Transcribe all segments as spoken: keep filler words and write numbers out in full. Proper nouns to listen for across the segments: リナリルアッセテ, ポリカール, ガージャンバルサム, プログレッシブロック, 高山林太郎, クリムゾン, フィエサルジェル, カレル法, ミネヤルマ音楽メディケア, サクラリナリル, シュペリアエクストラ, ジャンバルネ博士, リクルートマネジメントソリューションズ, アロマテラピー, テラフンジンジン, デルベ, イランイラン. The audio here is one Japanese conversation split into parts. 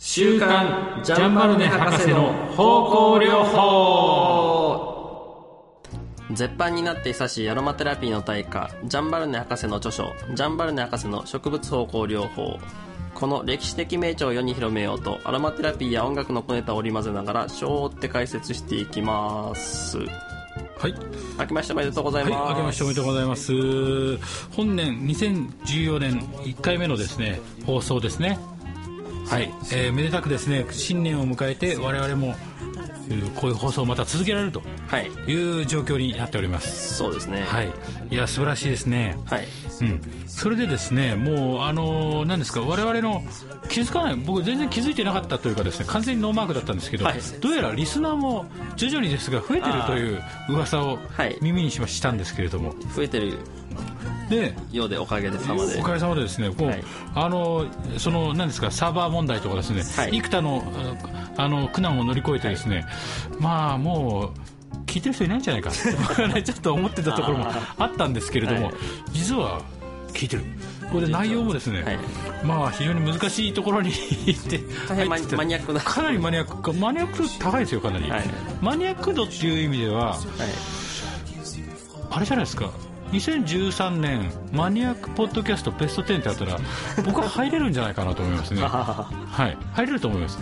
週刊ジャンバルネ博士の芳香療法。絶版になって久しいアロマテラピーの大家ジャンバルネ博士の著書ジャンバルネ博士の植物芳香療法。この歴史的名著を世に広めようとアロマテラピーや音楽の小ネタを織り交ぜながら章を追って解説していきます。はい、明けましておめでとうございます。はい、明けましておめでとうございます。本年にせんじゅうよねんいっかいめのですね放送ですね。はい、えー、めでたくですね新年を迎えて我々もこういう放送をまた続けられるという状況になっております。そうですね。はい、いや素晴らしいですね。はい、うん、それでですねもうあの何ですか我々の気づかない僕全然気づいてなかったというかですね完全にノーマークだったんですけど、はい、どうやらリスナーも徐々にですが増えてるという噂を耳にしましたんですけれども、はい、増えてるでようでおかげさまでおかげさまでですねこう、はい、あのその何ですかサーバー問題とかですね、はい、幾多のあの苦難を乗り越えてですね、はい、まあもう聞いてる人いないんじゃないかってちょっと思ってたところもあったんですけれども、はい、実は聞いてる。これで内容もですね、はい、まあ非常に難しいところに行って入ってマニアックなかなりマニアックかマニアック度高いですよかなり、はい、マニアック度っていう意味では、はい、あれじゃないですかにせんじゅうさんねんマニアックポッドキャストベストじゅうってあったら僕は入れるんじゃないかなと思いますね。はい入れると思います、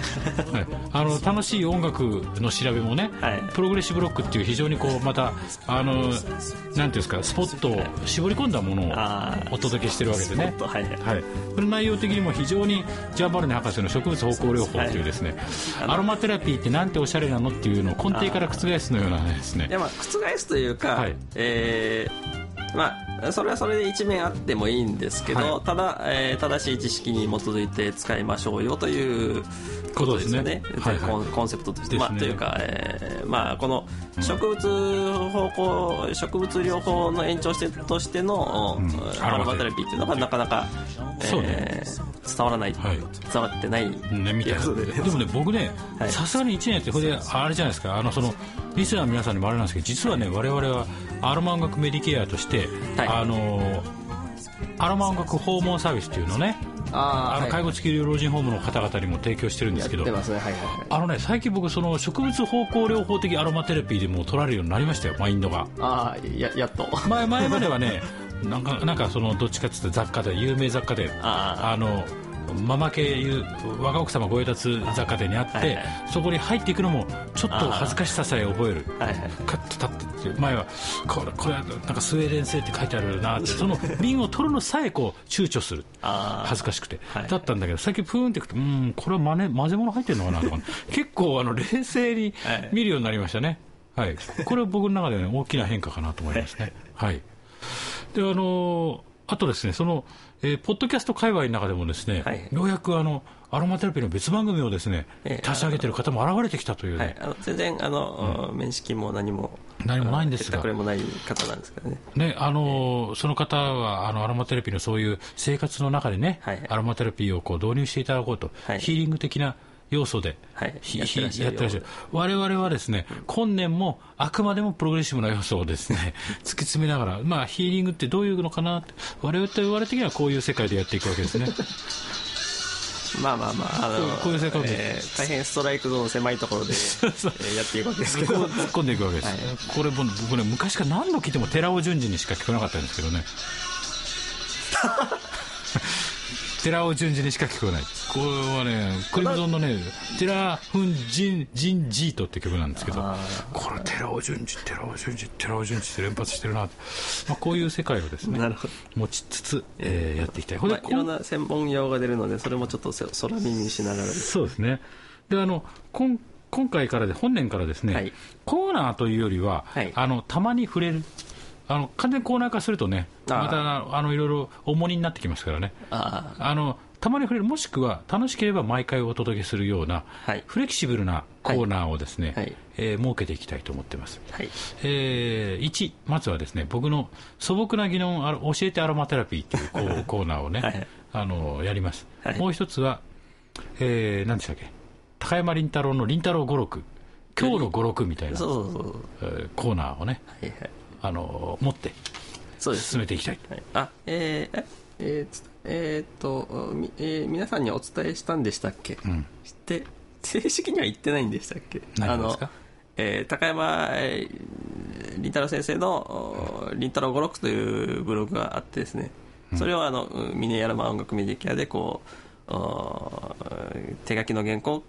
はい、あの楽しい音楽の調べもね、はい、プログレッシブロックっていう非常にこうまたあのなんていうんですかスポットを絞り込んだものをお届けしてるわけでね、はいはい、この内容的にも非常にジャンバルネ博士の植物芳香療法っていうですね、はい、アロマテラピーってなんておしゃれなのっていうのを根底から覆すのようなですねいやまあ覆すというか、はい、えーまあ、それはそれで一面あってもいいんですけど、はい、ただ、えー、正しい知識に基づいて使いましょうよということですよね。はいはい、コンセプトとして、ねまあ、というか、えーまあ、この植物方向、うん、植物療法の延長としての、うん、アロマテラピーっていうのがなかなか、えー、伝わらない、はい、伝わってない、ね、みたいな。でもね僕ねさすがにいちねんやってこれであれじゃないですかあのそのリスナーの皆さんにもあれなんですけど実はね我々はアロマ音楽メディケアとして、はい、あのアロマ音楽訪問サービスというのをねああの介護付き老人ホームの方々にも提供してるんですけどやってますね、はいはいはい、あのね最近僕その植物芳香療法的アロマテラピーでも取られるようになりましたよマインドがああ や, やっと 前, 前まではねなんかなんかそのどっちかって言った雑貨で有名雑貨でああのママ系いう若奥様ご栄達雑貨店にあって、はいはい、そこに入っていくのもちょっと恥ずかしささえ覚えるカッと立ってって前はこれこれなんかスウェーデン製って書いてあるなってその瓶を取るのさえこう躊躇する恥ずかしくて、はい、だったんだけど最近プーンってくとうんこれは真似混ぜ物入ってるのかなとか結構あの冷静に見るようになりましたね、はい、これは僕の中で、ね、大きな変化かなと思いますね。はいであのあとですねそのえー、ポッドキャスト界隈の中でもですね、はい、ようやくあのアロマテラピーの別番組をですね、えー、立ち上げている方も現れてきたという、ねはい、あの全然あの、うん、面識も何も何もないんですがこれもない方なんですけど ね, ねあの、えー、その方はあのアロマテラピーのそういう生活の中でね、はいはい、アロマテラピーをこう導入していただこうと、はい、ヒーリング的な要素で、はい、やってらっしゃる我々はですね今年もあくまでもプログレッシブな要素をですね突き詰めながら、まあ、ヒーリングってどういうのかなって我々的にはこういう世界でやっていくわけですねまあまあまあ、あのこういう世界で、えー、大変ストライクゾーン狭いところでそうそう、えー、やっていくわけですけどここ突っ込んでいくわけです、はい、これ僕ね昔から何度聞いても寺尾順次にしか聞こえなかったんですけどね寺尾順次にしか聞こえないこれはねクリムゾンのねテラフンジンジンジートって曲なんですけどこれ寺尾順次寺尾順次寺尾順次って連発してるなって、まあ、こういう世界をですね持ちつつ、えー、やっていきたい、まあ、いろんな専門用が出るのでそれもちょっと空耳しながらですそうですねであの今今回からで本年からですね、はい、コーナーというよりは、はい、あのたまに触れるあの完全コーナー化するとねまたあのいろいろ重荷になってきますからねああのたまに触れるもしくは楽しければ毎回お届けするような、はい、フレキシブルなコーナーをですね、はいはいえー、設けていきたいと思ってます、はいえー、いちまずはですね僕の素朴な疑問を教えてアロマテラピーというコーナーをね、はい、あのやります、はい、もう一つは、えー、何でしたっけ高山林太郎の林太郎語録今日の語録みたいなそうそうそうコーナーをね、はいはいあの持って進めていきたい、はいはいあえー、えー、えー、っと、えー、皆さんにお伝えしたんでしたっけ、うん、して正式には言ってないんでしたっけ、何ですか、あの、えー、高山、えー、林太郎先生の林太郎ごじゅうろくというブログがあってですね、うん、それをあのミネヤルマ音楽メディケアでこう手書きの原稿を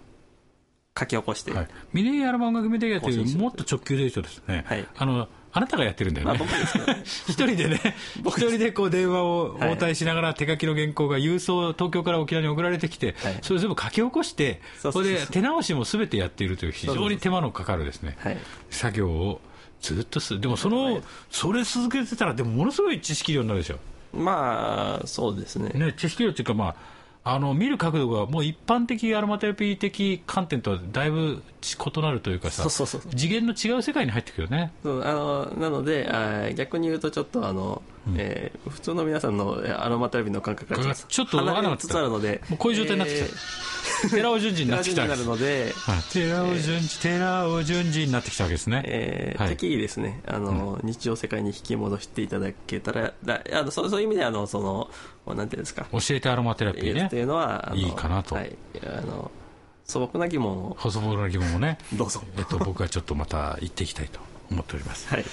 書き起こして、はい、ミネヤルマ音楽メディケアというもっと直球で一緒ですね、はい、あのあなたがやってるんだよね、まあ僕ですけどね一人でね一人でこう電話を応対しながら手書きの原稿が郵送東京から沖縄に送られてきて、はい、それ全部書き起こしてそれで手直しも全てやっているという非常に手間のかかるですね、はい、作業をずっとする。でもそのそれ続けてたらでもものすごい知識量になるでしょ。まあそうです ね, ね知識量というか、まあ、あの見る角度がもう一般的アロマテラピー的観点とはだいぶ異なるというかさ、そうそうそう、次元の違う世界に入ってくるよね。そう、あのなのであ逆に言うとちょっとあの、うんえー、普通の皆さんのアロマテラピーの感覚がちょっと離れつつあるので、もうこういう状態になってきた、えー、寺尾順次になってきたわけです。寺尾順次、寺尾順次になってきたわけですね、えーはい、適宜ですね、あの、うん、日常世界に引き戻していただけたらだあの そ, そういう意味であのそのなんていうんですか、教えてアロマテラピーね、えー、というのはあのいいかなと、はい、あの素朴な疑問を素朴な疑問をねどうぞ、えっと、僕はちょっとまた行っていきたいと思っております、はい、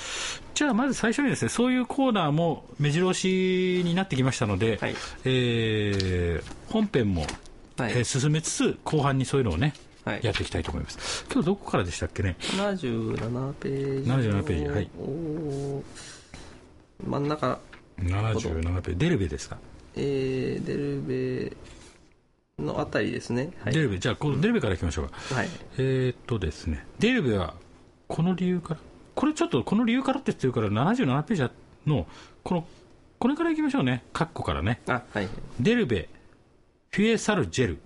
じゃあまず最初にですね、そういうコーナーも目白押しになってきましたので、はいえー、本編も、はいえー、進めつつ後半にそういうのをね、はい、やっていきたいと思います。今日どこからでしたっけね、ななじゅうななページななじゅうななページ、はい、真ん中ななじゅうななページ、デルベですか、えー、デルベのあたりですね、はい、デルベ、じゃあこのデルベからいきましょうか、はい、えー、っとですね、デルベはこの理由から、これちょっとこの理由からって言ってるからななじゅうななページのこのこれからいきましょうね、カッコからね、あ、はい、デルベ、フィエサルジェル、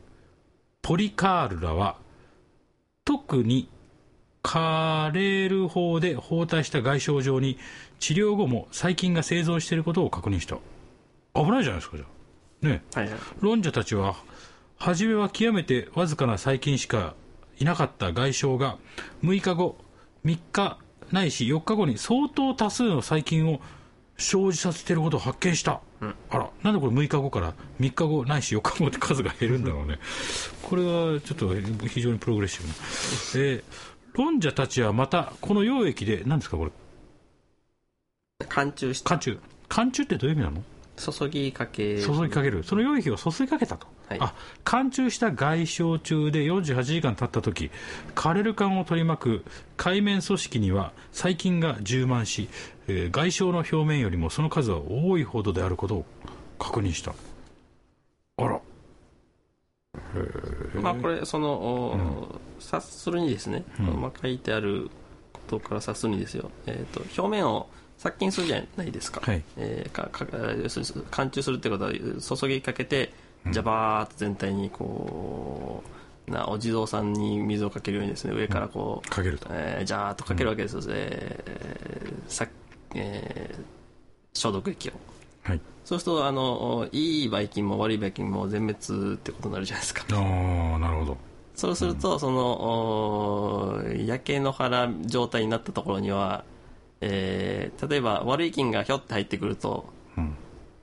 ポリカールラは特にカレル法で包帯した外傷上に治療後も細菌が生存していることを確認した。危ないじゃないですか、じゃあね、はいはい、論者たちは初めは極めてわずかな細菌しかいなかった外傷がむいかご、みっかないしよっかごに相当多数の細菌を生じさせていることを発見した、うん、あら、なんでこれむいかごからみっかごないしよっかごって数が減るんだろうねこれはちょっと非常にプログレッシブな、えー、論者たちはまたこの溶液で何ですかこれ、貫中した、貫中、貫中ってどういう意味なの、注ぎかけ、注ぎかける、その溶液を注ぎかけたと、はい、あ、貫中した外傷中でよんじゅうはちじかん経った時、カレル管を取り巻く界面組織には細菌が充満し、えー、外傷の表面よりもその数は多いほどであることを確認した。あら、まあ、これその、うん、察するにですね、うん、まあ、書いてあることから察するにですよ、えーと、表面を殺菌するじゃないですか、はい、えー、かか貫中するってことは注ぎかけてジャバーっと全体にこうなお地蔵さんに水をかけるようにですね、上からこう、うん、かけると、えー、ジャーっとかけるわけですよ、うん、えーさえー、消毒液を、はい、そうするとあのいいばい菌も悪いばい菌も全滅ってことになるじゃないですか。あ、なるほど。そうすると、うん、その焼け野原状態になったところには、えー、例えば悪い菌がひょって入ってくると、うん、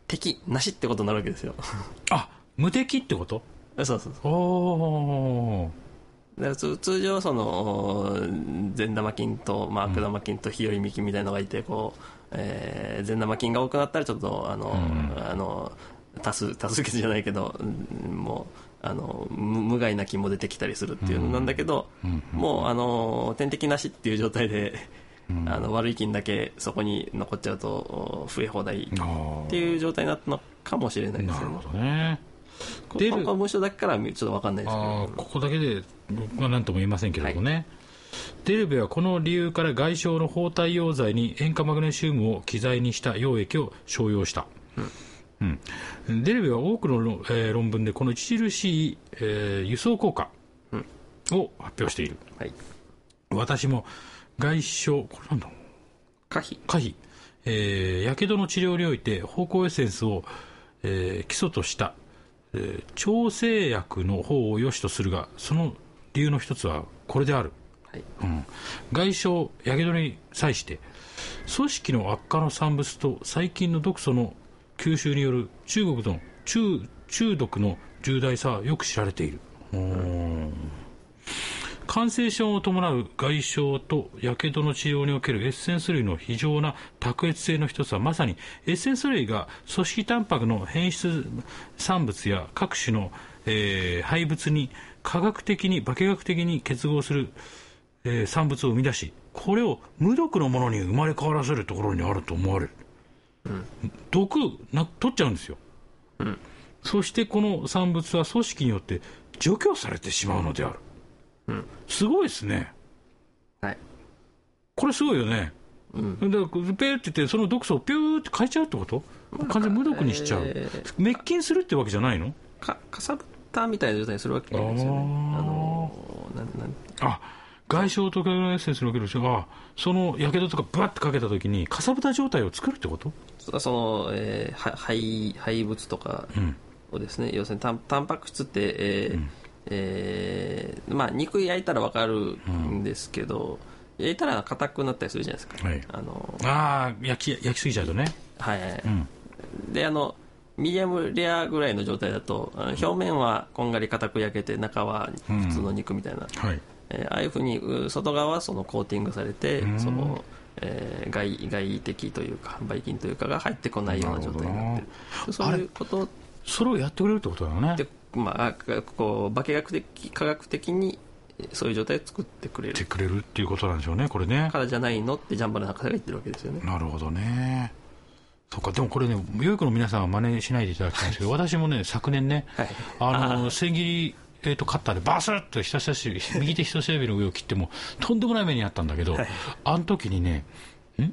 敵なしってことになるわけですよあ、無敵ってこと？そうそうそう。おー。だから通常その善玉菌と、まあ、悪玉菌と日和見菌みたいなのがいて、こう、えー、善玉菌が多くなったらちょっとあの、うん、あの多数多数決じゃないけど、もうあの無害な菌も出てきたりするっていうのなんだけど、うんうん、もうあの天敵なしっていう状態で。うん、あの悪い菌だけそこに残っちゃうと増え放題っていう状態になったのかもしれないですね。なるほどね。ここは文章だけからちょっと分かんないですけど、あ、ここだけで僕は何とも言いませんけれどもね、はい、デルベはこの理由から外傷の包帯溶剤に塩化マグネシウムを基材にした溶液を商用した、うんうん、デルベは多くの、えー、論文でこの著しい、えー、輸送効果を発表している、はい、私も外傷、これなんだろう、可否、可否、えー、やけどの治療において芳香エッセンスを、えー、基礎とした、えー、調整薬の方を良しとするが、その理由の一つはこれである、はい、うん、外傷、やけどに際して組織の悪化の産物と細菌の毒素の吸収による中国の 中, 中毒の重大さはよく知られている。うーん、感染症を伴う外傷とやけどの治療におけるエッセンス類の非常な卓越性の一つは、まさにエッセンス類が組織タンパクの変質産物や各種の、えー、廃物に科学的に化学的に結合する、えー、産物を生み出し、これを無毒のものに生まれ変わらせるところにあると思われる。うん、毒な取っちゃうんですよ。うん、そしてこの産物は組織によって除去されてしまうのである。うん、すごいですね。はい、これすごいよね。うん、だからペーって言ってその毒素をピューって変えちゃうってこと？完全無毒にしちゃう、えー、滅菌するってわけじゃないの？か、かさぶたみたいな状態にするわけじゃないですよね。あ, あのー、なんなんあ外傷とかのエッセンスにおけるあそのやけどとかブワッとかけたときにかさぶた状態を作るってこと？その、えー、廃廃物とかをですね、うん、要するにタン、タンパク質って、えーうんえーまあ、肉焼いたら分かるんですけど、うん、焼いたら硬くなったりするじゃないですか、はい、あのあ焼き焼きすぎちゃうとね、はいはい、うん、であのミディアムレアぐらいの状態だとあの表面はこんがり硬く焼けて中は普通の肉みたいな、うんはいえー、ああいうふうに外側はそのコーティングされて、うんそのえー、外, 外敵というかばい菌というかが入ってこないような状態になってる。そういうことそれをやってくれるってことだよね。まあ、こう化学的科学的にそういう状態を作ってくれるってくれるっていうことなんでしょうね。これねからじゃないのってジャンバル博士が言ってるわけですよね。なるほどね。そうか。でもこれね養育の皆さんは真似しないでいただきたいんですけど私もね昨年ね、はい、あの千切り、えー、とカッターでバスッと人差し指右手人差し指の上を切ってもとんでもない目にあったんだけど、はい、あの時にねん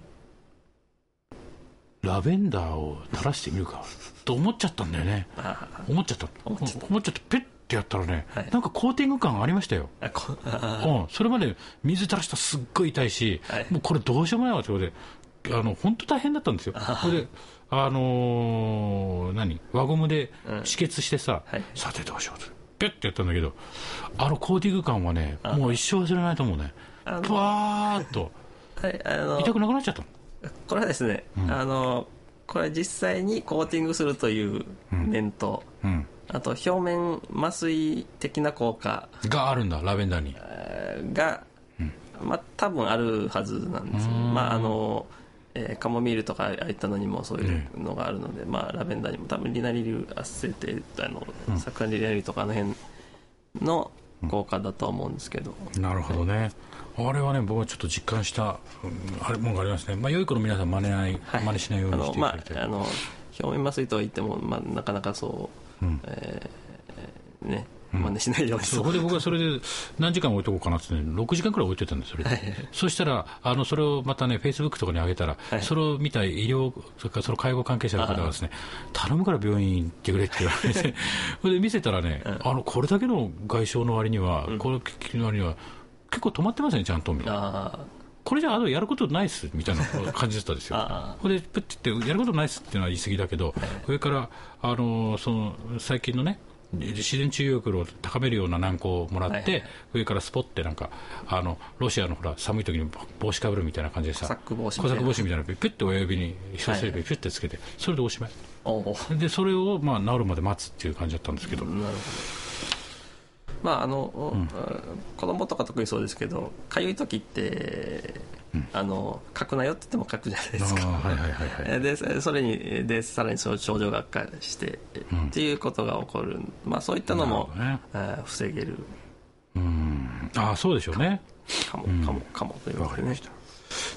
ラベンダーを垂らしてみるかと思っちゃったんだよね。思っちゃった思っちゃった思っちゃってペッてやったらね、はい、なんかコーティング感ありましたよ。ああ、うん、それまで水垂らしたらすっごい痛いし、はい、もうこれどうしようもないわってことで本当大変だったんですよ。それであのー、何輪ゴムで止血してさ、うんはい、さてどうしようとペッてやったんだけどあのコーティング感はねもう一生忘れないと思うね。バーッと、はい、あの痛くなくなっちゃったの。これはですね、うん、あのこれは実際にコーティングするという面と、うんうん、あと表面麻酔的な効果があるんだラベンダーにが、うんまあ、多分あるはずなんです。まああのえー、カモミールとかああいったのにもそういうのがあるので、うんまあ、ラベンダーにも多分リナリルアッセテあの、うん、サクラリナリルとかあの辺の効果だと思うんですけど、うん、なるほどね、はいあれはね僕はちょっと実感した、うん、あれものがありますね。まあ良い子の皆さん真似ない、はい、真似しないようにしていただきたい。あの、まあ、あの表面麻酔とは言っても、まあ、なかなかそう、うんえー、ね真似しないようにして、うん、そこで僕はそれで何時間置いとこうかなって、ね、ろくじかんくらい置いてたんですそれで、はい、そしたらあのそれをまたねフェイスブックとかに上げたら、はい、それを見た医療それからその介護関係者の方がですね頼むから病院行ってくれって言われてそれで見せたらね、うん、あのこれだけの外傷の割には、うん、この機能には結構止まってますねちゃんとみたいな。これじゃあとやることないっすみたいな感じだったんですよ。これでプッて言ってやることないっすっていうのは言い過ぎだけど上からあのその最近のね自然治癒力を高めるような軟膏をもらって、はいはい、上からスポッてなんかあのロシアのほら寒い時に帽子かぶるみたいな感じでさコサック帽子みたい な, みたいなピュッて親指に人差し指ピュッてつけて、はいはい、それでおしまいおでそれをまあ治るまで待つっていう感じだったんですけど。なるほど。まああのうん、子供とか特にそうですけどかゆい時って、うん、あの書くなよって言っても書くじゃないですか、はいはいはいはい、でそれにでさらにその症状が悪化して、うん、っていうことが起こる、まあ、そういったのも、ね、あ防げるうんあそうでしょうねかもかもかもというわけでね。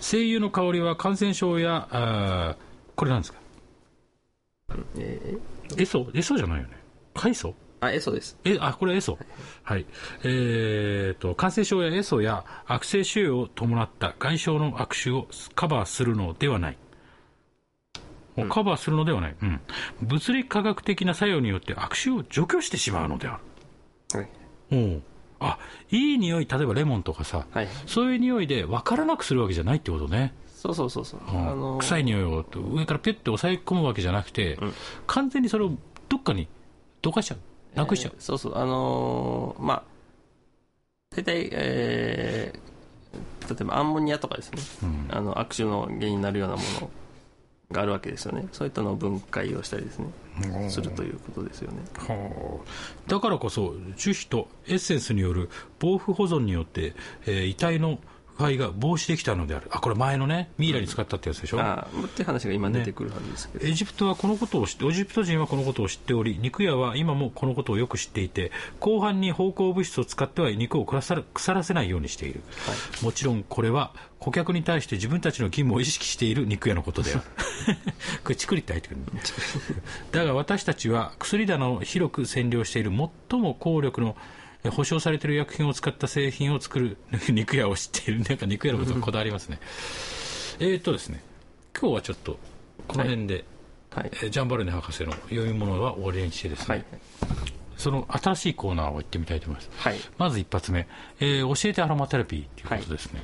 精油の香りは感染症やあこれなんですか、えー、エソエソじゃないよね海藻あエソですえあこれエソ、はいはいえー、と感染症やエソや悪性腫瘍を伴った外傷の悪臭をカバーするのではない、うん、カバーするのではない、うん、物理化学的な作用によって悪臭を除去してしまうのである、はい、おあいい匂い例えばレモンとかさ、はい、そういう匂いで分からなくするわけじゃないってことね。そうそうそうそう、うんあのー、臭い匂いを上からピュッて抑え込むわけじゃなくて、うん、完全にそれをどっかにどかしちゃうなくしちゃう、えー、そうそうあのー、まあ大体、えー、例えばアンモニアとかですね、うん、あの悪臭の原因になるようなもがあるわけですよね。そういったのを分解をしたりですね、するということですよね。はあ、だからこそ樹皮とエッセンスによる防腐保存によって、えー、遺体の腐敗が防止できたのである。あ、これ前のねミイラに使ったってやつでしょ、うん、あって話が今出てくるはずですけど、ね、エジプトはこのことを知ってエジプト人はこのことを知っており、肉屋は今もこのことをよく知っていて、広範に芳香物質を使っては肉を腐らせないようにしている、はい、もちろんこれは顧客に対して自分たちの義務を意識している肉屋のことであるこれチクリって入ってくるだが私たちは薬棚を広く占領している最も効力の保証されている薬品を使った製品を作る肉屋を知っている。なんか肉屋のことがこだわりますねえっとですね、今日はちょっとこの辺で、はいはい、えジャンバルネ博士の読み物は終わりにしてですね、はい、その新しいコーナーを行ってみたいと思います、はい、まず一発目、えー、教えてアロマテラピーということですね、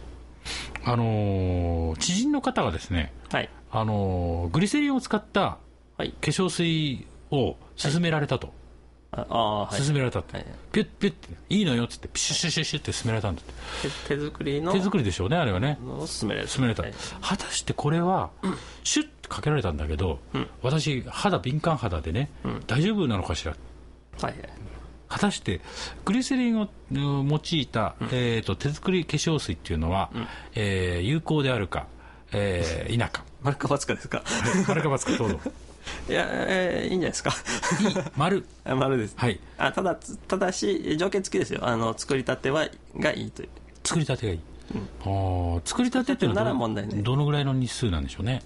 はい、あのー、知人の方がですね、はい、あのー、グリセリンを使った化粧水を勧められたと、はいあはい、勧められたって、はい、ピュッピュッていいのよっつってピシュッシュッシュッシュッって勧められたんだって。手作りの手作りでしょうねあれはね。勧められた、勧められた、はい、果たしてこれは、うん、シュッとかけられたんだけど、うん、私肌敏感肌でね、うん、大丈夫なのかしら、はいはい、果たしてグリセリンを用いた、うんえー、と手作り化粧水っていうのは、うんえー、有効であるか、えー、否か丸か×かですか丸か×かどうぞいや、えー、いいんじゃないですか丸丸です、はい、あ た, だただし条件付きですよ。あの作りたてはがいいという。作りたてがいい、うん、あ作りたてっていうのは ど, どのぐらいの日数なんでしょうね。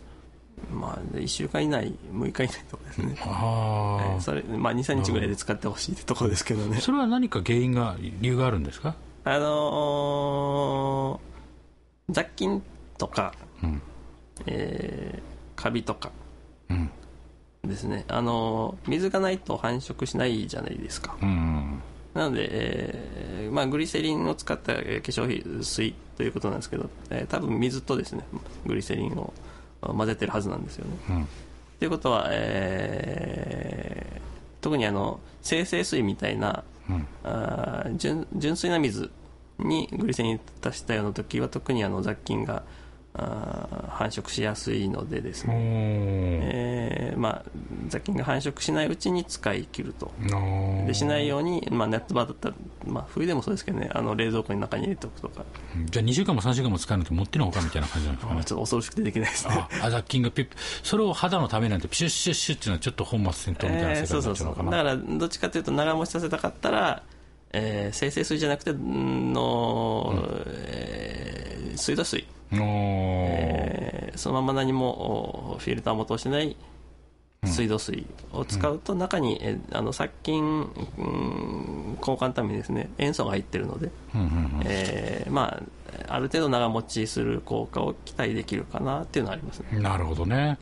まあ、いっしゅうかん以内むいか以内とかですね。あ、えーそれまあ、にさんにちぐらいで使ってほしいってところですけどね。それは何か原因が理由があるんですか。あのー、雑菌とか、うんえー、カビとか、うんですね、あの水がないと繁殖しないじゃないですか、うん、なので、えーまあ、グリセリンを使った化粧水ということなんですけど、えー、多分水とですねグリセリンを混ぜてるはずなんですよね、うん、ということは、えー、特にあの生成水みたいな、うん、あ 純, 純粋な水にグリセリン足したような時は特にあの雑菌があ繁殖しやすいのでですね、えーまあ、雑菌が繁殖しないうちに使い切ると。でしないように、まあ、夏場だったら、まあ、冬でもそうですけどね、あの冷蔵庫の中に入れておくとか、うん、じゃあにしゅうかんもさんしゅうかんも使えないと持ってるのかみたいな感じなんですかねちょっと恐ろしくてできないですね。ああ雑菌がピュッそれを肌のためなんてピシュッシュッシュッっていうのはちょっと本末転倒みたいな世界になっちゃうのかな、えー、そうそうそう。だからどっちかというと長持ちさせたかったら、えー、生成水じゃなくての、うんえー、水道水えー、そのまま何もフィルターも通してない水道水を使うと中に、うん、あの殺菌、うん、交換のためにですね塩素が入っているので、うんうんうんえーまあ、ある程度長持ちする効果を期待できるかなっていうのはありますね。なるほどね。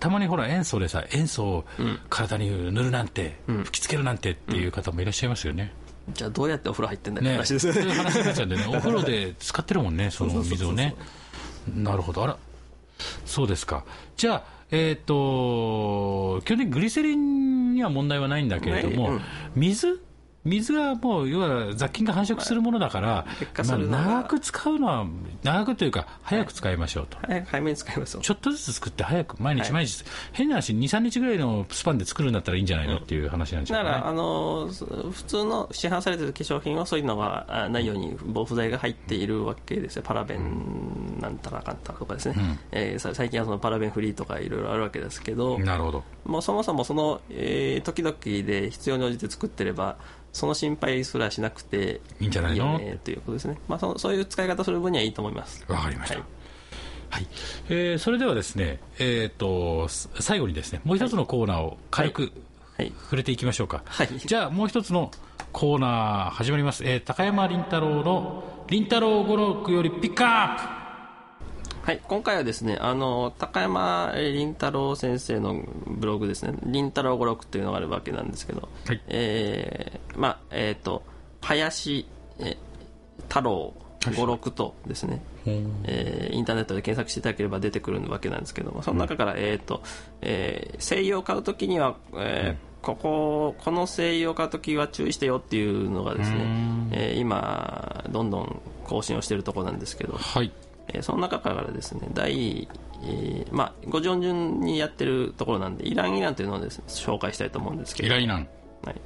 たまにほら塩素でさ塩素を体に塗るなんて、うん、吹きつけるなんてっていう方もいらっしゃいますよね。じゃあどうやってお風呂入ってんだって話ですよね。そういう話になっちゃうんでねお風呂で使ってるもんねその水をね。なるほど。あらそうですか。じゃあえっ、ー、と基本的にグリセリンには問題はないんだけれども、はいうん、水水はもう要は雑菌が繁殖するものだから、まあ、長く使うのは長くというか早く使いましょうと、はい、早めに使いましょう。ちょっとずつ作って早く毎日毎日、はい、変な話 に,さん 日ぐらいのスパンで作るんだったらいいんじゃないのっていう話なんですよね。だからあの普通の市販されている化粧品はそういうのがないように防腐剤が入っているわけですよ。パラベンなんたらかんたらとかですね、うんえー、最近はそのパラベンフリーとかいろいろあるわけですけど。なるほど。もうそもそもその、えー、時々で必要に応じて作ってればその心配すらしなくていいんじゃないのということですね。まあ、そ, そういう使い方する分にはいいと思います。わかりました、はいはいえー、それではですね、えー、と最後にですねもう一つのコーナーを軽く、はい、触れていきましょうか、はいはい、じゃあもう一つのコーナー始まります、えー、高山林太郎の林太郎語録よりピックアップ。はい、今回はですねあの高山林太郎先生のブログですね林太郎語録というのがあるわけなんですけど、はいえー、まあえっ、ー、と林え太郎語録とですね、えー、インターネットで検索していただければ出てくるわけなんですけども、その中から、うんえーとえー、精油を買うときには、えーうんこここの精油を買うときは注意してよっていうのがですね、えー、今どんどん更新をしているところなんですけど、はいその中からですね、第えーまあ、ご順順にやってるところなんでイランイランというのをです、ね、紹介したいと思うんですけど、イランイラン、はい、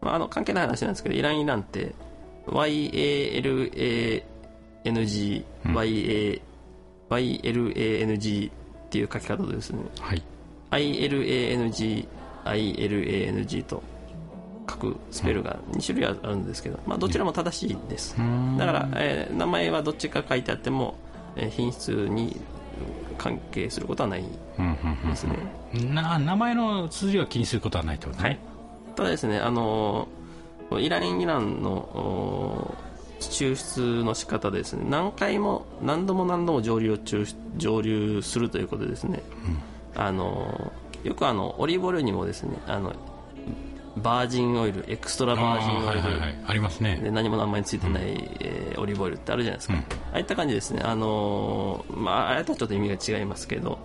まあ、あの関係ない話なんですけど、イランイランって ワイエーエルエーエヌジー、うん、ワイエーエルエーエヌジー っていう書き方でですね、はい、アイエルエーエヌジー アイエルエーエヌジー と書くスペルがに種類あるんですけど、まあ、どちらも正しいです。だから、えー、名前はどっちか書いてあっても、えー、品質に関係することはないですね、うんうんうん、な名前の数字は気にすることはないってことね、はい、ただですね、あのイランイランの抽出の仕方 で, ですね何回も何度も何度も蒸留を抽蒸留するということでですね、うん、あのよくあのオリーブオイルにもですね、あのバージンオイル、エクストラバージンオイル、はいはいはい、ありますね。で何も名前についてない、うん、えー、オリーブオイルってあるじゃないですか、うん、ああいった感じですね、あのーまあ、あれとはちょっと意味が違いますけど、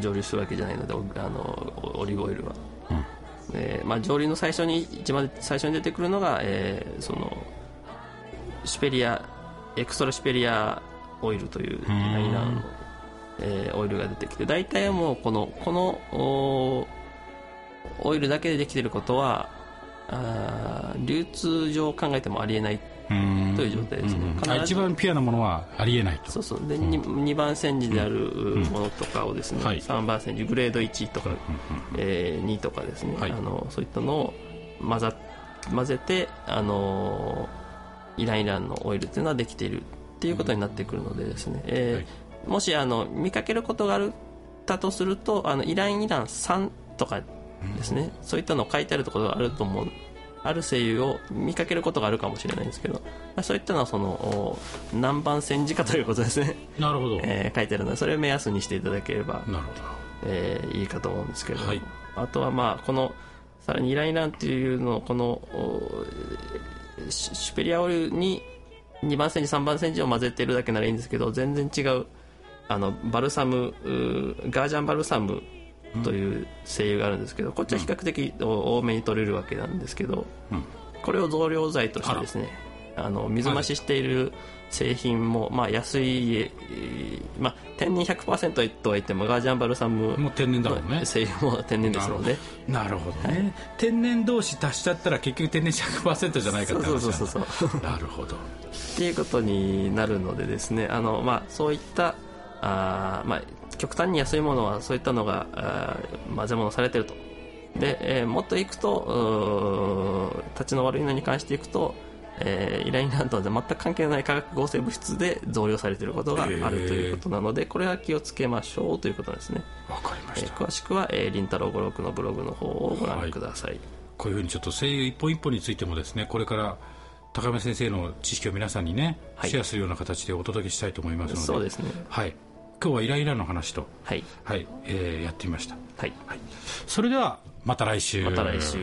蒸留するわけじゃないので、あのオリーブオイルは、うん、えーまあ、蒸留の最初に一番最初に出てくるのが、えー、そのシュペリアエクストラシュペリアオイルというイランイランの、えー、オイルが出てきて、大体はもうこのこのオイルだけでできていることはあ流通上考えてもありえないという状態ですね。一番ピュアなものはありえないと。そうそうで、うん、にばん煎じであるものとかをですね、うんうん、さんばん煎じグレードいちとか、はい、えー、にとかですね、はい、あのそういったのを混ざ混ぜて、あのイランイランのオイルというのはできているということになってくるのでですね、えーはい、もしあの見かけることがあったとすると、あのイランイランさんとかですね、そういったのを書いてあるところがあると思う、ある精油を見かけることがあるかもしれないんですけど、そういったのはその何番煎じかということですね。なるほど、えー、書いてあるのでそれを目安にしていただければ、なるほど、えー、いいかと思うんですけど、はい、あとはまあこのさらにイランイランっていうのをこのシュペリアオイルににばん煎じさんばん煎じを混ぜてるだけならいいんですけど、全然違うあのバルサムガージャンバルサムという精油があるんですけど、こっちは比較的多めに取れるわけなんですけど、うん、これを増量剤としてですね、あの水増ししている製品も、まあ、安い、まあ、天然 ひゃくパーセント とは言ってもガージャンバルサムも天然だもんね、精油も天然ですので、なるほどね、はい、天然同士足しちゃったら結局天然 ひゃくパーセント じゃないかって話なんだ。そうそうそうそうなるほどっていうことになるのでですね、あの、まあ、そういったあまあ極端に安いものはそういったのが混ぜ物されてると。で、えー、もっといくと立ちの悪いのに関していくと、えー、イランイランとは全く関係ない化学合成物質で増量されていることがあるということなので、これは気をつけましょうということですね。わかりました、えー、詳しくは、えー、りんたろうごろくのブログの方をご覧ください、はい、こういうふうにちょっと精油一本一本についてもですね、これから高山先生の知識を皆さんにね、はい、シェアするような形でお届けしたいと思いますので、そうですね、はい、今日はイライラの話と、はい、はい、えー、やってみました、はいはい、それではまた来週また来週。